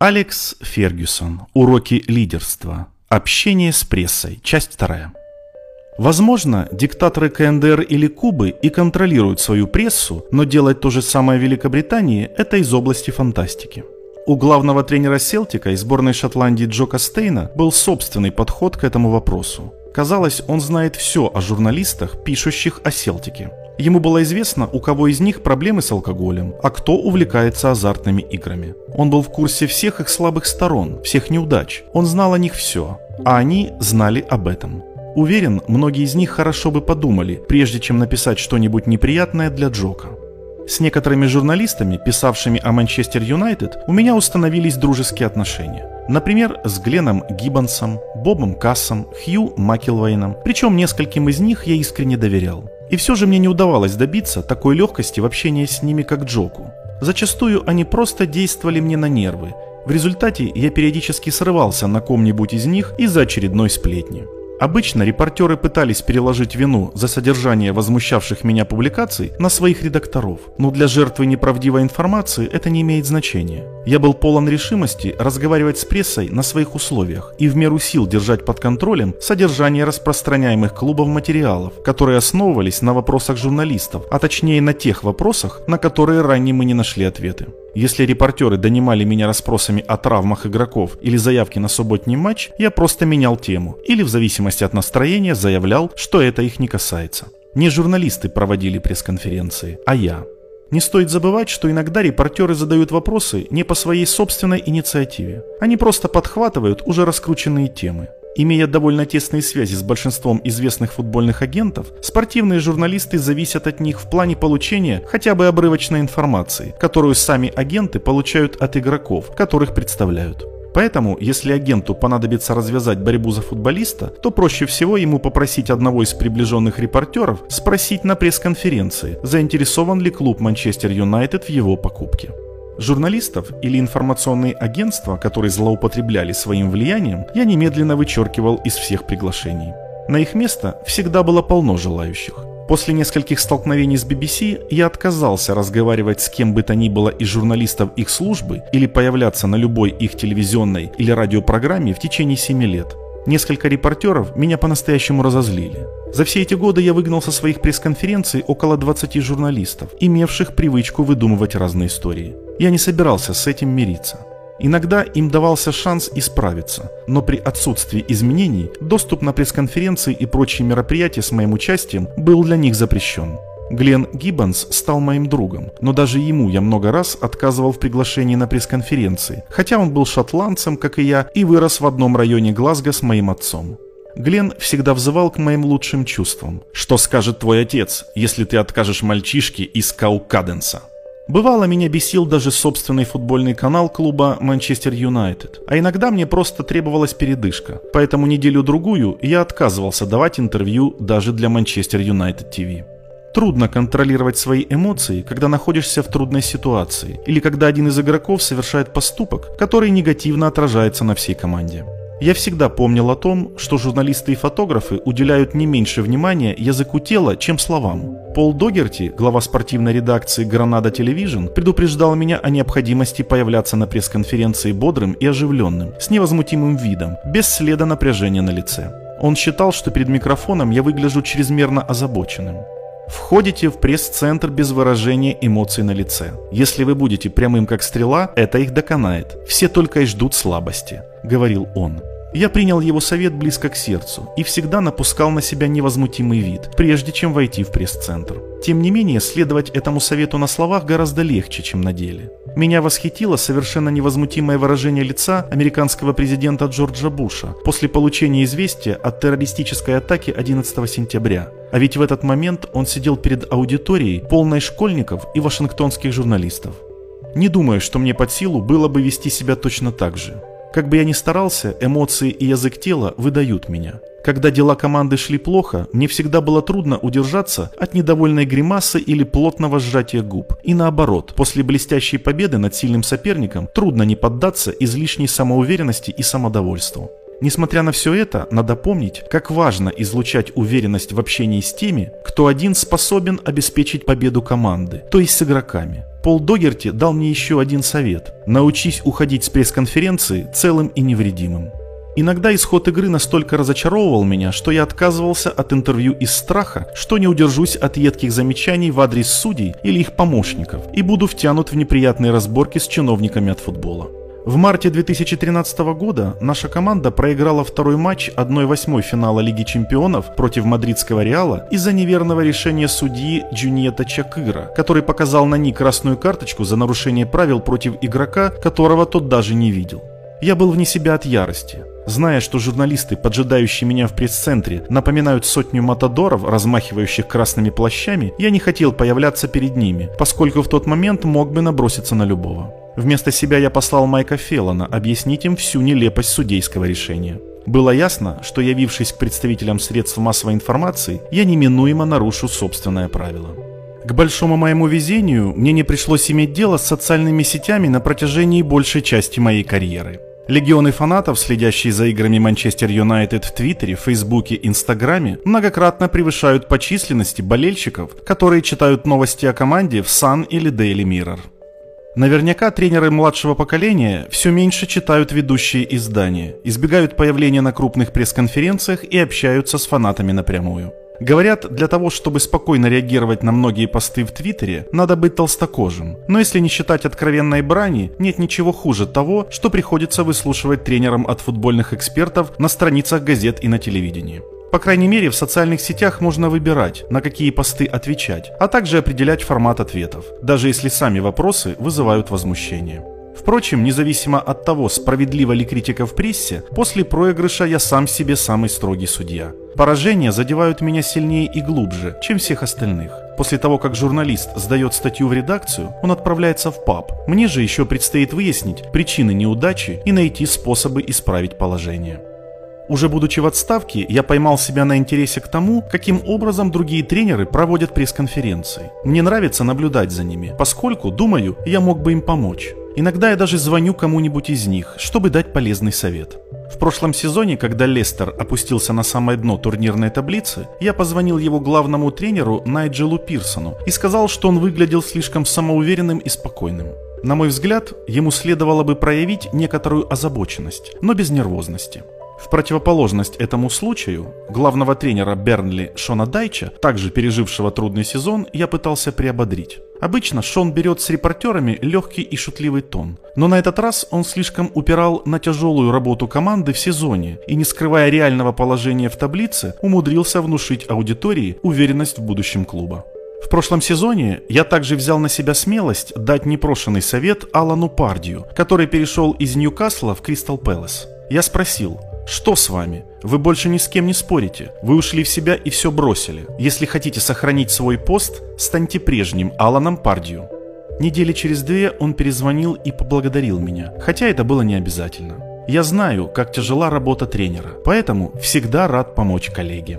Алекс Фергюсон. Уроки лидерства. Общение с прессой. Часть 2. Возможно, диктаторы КНДР или Кубы и контролируют свою прессу, но делать то же самое в Великобритании – это из области фантастики. У главного тренера Селтика и сборной Шотландии Джока Стейна был собственный подход к этому вопросу. Казалось, он знает все о журналистах, пишущих о Селтике. Ему было известно, у кого из них проблемы с алкоголем, а кто увлекается азартными играми. Он был в курсе всех их слабых сторон, всех неудач. Он знал о них все, а они знали об этом. Уверен, многие из них хорошо бы подумали, прежде чем написать что-нибудь неприятное для Джока. С некоторыми журналистами, писавшими о Манчестер Юнайтед, у меня установились дружеские отношения. Например, с Гленом Гиббонсом, Бобом Кассом, Хью Макелвайном. Причем нескольким из них я искренне доверял. И все же мне не удавалось добиться такой легкости в общении с ними, как Джоку. Зачастую они просто действовали мне на нервы. В результате я периодически срывался на ком-нибудь из них из-за очередной сплетни. Обычно репортеры пытались переложить вину за содержание возмущавших меня публикаций на своих редакторов, но для жертвы неправдивой информации это не имеет значения. Я был полон решимости разговаривать с прессой на своих условиях и в меру сил держать под контролем содержание распространяемых клубом материалов, которые основывались на вопросах журналистов, а точнее на тех вопросах, на которые ранее мы не нашли ответы. Если репортеры донимали меня расспросами о травмах игроков или заявке на субботний матч, я просто менял тему или в зависимости от настроения заявлял, что это их не касается. Не журналисты проводили пресс-конференции, а я. Не стоит забывать, что иногда репортеры задают вопросы не по своей собственной инициативе. Они просто подхватывают уже раскрученные темы. Имея довольно тесные связи с большинством известных футбольных агентов, спортивные журналисты зависят от них в плане получения хотя бы обрывочной информации, которую сами агенты получают от игроков, которых представляют. Поэтому, если агенту понадобится развязать борьбу за футболиста, то проще всего ему попросить одного из приближенных репортеров спросить на пресс-конференции, заинтересован ли клуб Манчестер Юнайтед в его покупке. Журналистов или информационные агентства, которые злоупотребляли своим влиянием, я немедленно вычеркивал из всех приглашений. На их место всегда было полно желающих. После нескольких столкновений с BBC я отказался разговаривать с кем бы то ни было из журналистов их службы или появляться на любой их телевизионной или радиопрограмме в течение 7 лет. Несколько репортеров меня по-настоящему разозлили. За все эти годы я выгнал со своих пресс-конференций около 20 журналистов, имевших привычку выдумывать разные истории. Я не собирался с этим мириться. Иногда им давался шанс исправиться, но при отсутствии изменений доступ на пресс-конференции и прочие мероприятия с моим участием был для них запрещен. Глен Гиббонс стал моим другом, но даже ему я много раз отказывал в приглашении на пресс-конференции, хотя он был шотландцем, как и я, и вырос в одном районе Глазго с моим отцом. Глен всегда взывал к моим лучшим чувствам. «Что скажет твой отец, если ты откажешь мальчишке из Каукаденса?» Бывало, меня бесил даже собственный футбольный канал клуба Манчестер Юнайтед, а иногда мне просто требовалась передышка, поэтому неделю-другую я отказывался давать интервью даже для Манчестер Юнайтед ТВ. Трудно контролировать свои эмоции, когда находишься в трудной ситуации или когда один из игроков совершает поступок, который негативно отражается на всей команде. Я всегда помнил о том, что журналисты и фотографы уделяют не меньше внимания языку тела, чем словам. Пол Догерти, глава спортивной редакции «Гранада Телевижн», предупреждал меня о необходимости появляться на пресс-конференции бодрым и оживленным, с невозмутимым видом, без следа напряжения на лице. Он считал, что перед микрофоном я выгляжу чрезмерно озабоченным. Входите в пресс-центр без выражения эмоций на лице. Если вы будете прямым как стрела, это их доконает. Все только и ждут слабости, говорил он. Я принял его совет близко к сердцу и всегда напускал на себя невозмутимый вид, прежде чем войти в пресс-центр. Тем не менее, следовать этому совету на словах гораздо легче, чем на деле. Меня восхитило совершенно невозмутимое выражение лица американского президента Джорджа Буша после получения известия о террористической атаке 11 сентября. А ведь в этот момент он сидел перед аудиторией, полной школьников и вашингтонских журналистов. Не думаю, что мне под силу было бы вести себя точно так же. Как бы я ни старался, эмоции и язык тела выдают меня. Когда дела команды шли плохо, мне всегда было трудно удержаться от недовольной гримасы или плотного сжатия губ. И наоборот, после блестящей победы над сильным соперником трудно не поддаться излишней самоуверенности и самодовольству. Несмотря на все это, надо помнить, как важно излучать уверенность в общении с теми, кто один способен обеспечить победу команды, то есть с игроками. Пол Догерти дал мне еще один совет – научись уходить с пресс-конференции целым и невредимым. Иногда исход игры настолько разочаровывал меня, что я отказывался от интервью из страха, что не удержусь от едких замечаний в адрес судей или их помощников и буду втянут в неприятные разборки с чиновниками от футбола. В марте 2013 года наша команда проиграла второй матч 1/8 финала Лиги Чемпионов против мадридского Реала из-за неверного решения судьи Джуниета Чакира, который показал на ней красную карточку за нарушение правил против игрока, которого тот даже не видел. Я был вне себя от ярости. Зная, что журналисты, поджидающие меня в пресс-центре, напоминают сотню матадоров, размахивающих красными плащами, я не хотел появляться перед ними, поскольку в тот момент мог бы наброситься на любого. Вместо себя я послал Майка Феллона объяснить им всю нелепость судейского решения. Было ясно, что, явившись к представителям средств массовой информации, я неминуемо нарушу собственное правило. К большому моему везению, мне не пришлось иметь дело с социальными сетями на протяжении большей части моей карьеры. Легионы фанатов, следящие за играми Манчестер Юнайтед в Твиттере, Фейсбуке, Инстаграме, многократно превышают по численности болельщиков, которые читают новости о команде в Sun или Daily Mirror. Наверняка тренеры младшего поколения все меньше читают ведущие издания, избегают появления на крупных пресс-конференциях и общаются с фанатами напрямую. Говорят, для того, чтобы спокойно реагировать на многие посты в Твиттере, надо быть толстокожим. Но если не считать откровенной брани, нет ничего хуже того, что приходится выслушивать тренерам от футбольных экспертов на страницах газет и на телевидении. По крайней мере, в социальных сетях можно выбирать, на какие посты отвечать, а также определять формат ответов, даже если сами вопросы вызывают возмущение. Впрочем, независимо от того, справедлива ли критика в прессе, после проигрыша я сам себе самый строгий судья. Поражения задевают меня сильнее и глубже, чем всех остальных. После того, как журналист сдает статью в редакцию, он отправляется в паб. Мне же еще предстоит выяснить причины неудачи и найти способы исправить положение. Уже будучи в отставке, я поймал себя на интересе к тому, каким образом другие тренеры проводят пресс-конференции. Мне нравится наблюдать за ними, поскольку, думаю, я мог бы им помочь. Иногда я даже звоню кому-нибудь из них, чтобы дать полезный совет. В прошлом сезоне, когда Лестер опустился на самое дно турнирной таблицы, я позвонил его главному тренеру Найджелу Пирсону и сказал, что он выглядел слишком самоуверенным и спокойным. На мой взгляд, ему следовало бы проявить некоторую озабоченность, но без нервозности. В противоположность этому случаю, главного тренера Бернли Шона Дайча, также пережившего трудный сезон, я пытался приободрить. Обычно Шон берет с репортерами легкий и шутливый тон, но на этот раз он слишком упирал на тяжелую работу команды в сезоне и, не скрывая реального положения в таблице, умудрился внушить аудитории уверенность в будущем клуба. В прошлом сезоне я также взял на себя смелость дать непрошенный совет Алану Пардью, который перешел из Ньюкасла в Кристал Пэлас. Я спросил: «Что с вами? Вы больше ни с кем не спорите. Вы ушли в себя и все бросили. Если хотите сохранить свой пост, станьте прежним Аланом Пардью». Недели через две он перезвонил и поблагодарил меня, хотя это было не обязательно. Я знаю, как тяжела работа тренера, поэтому всегда рад помочь коллеге.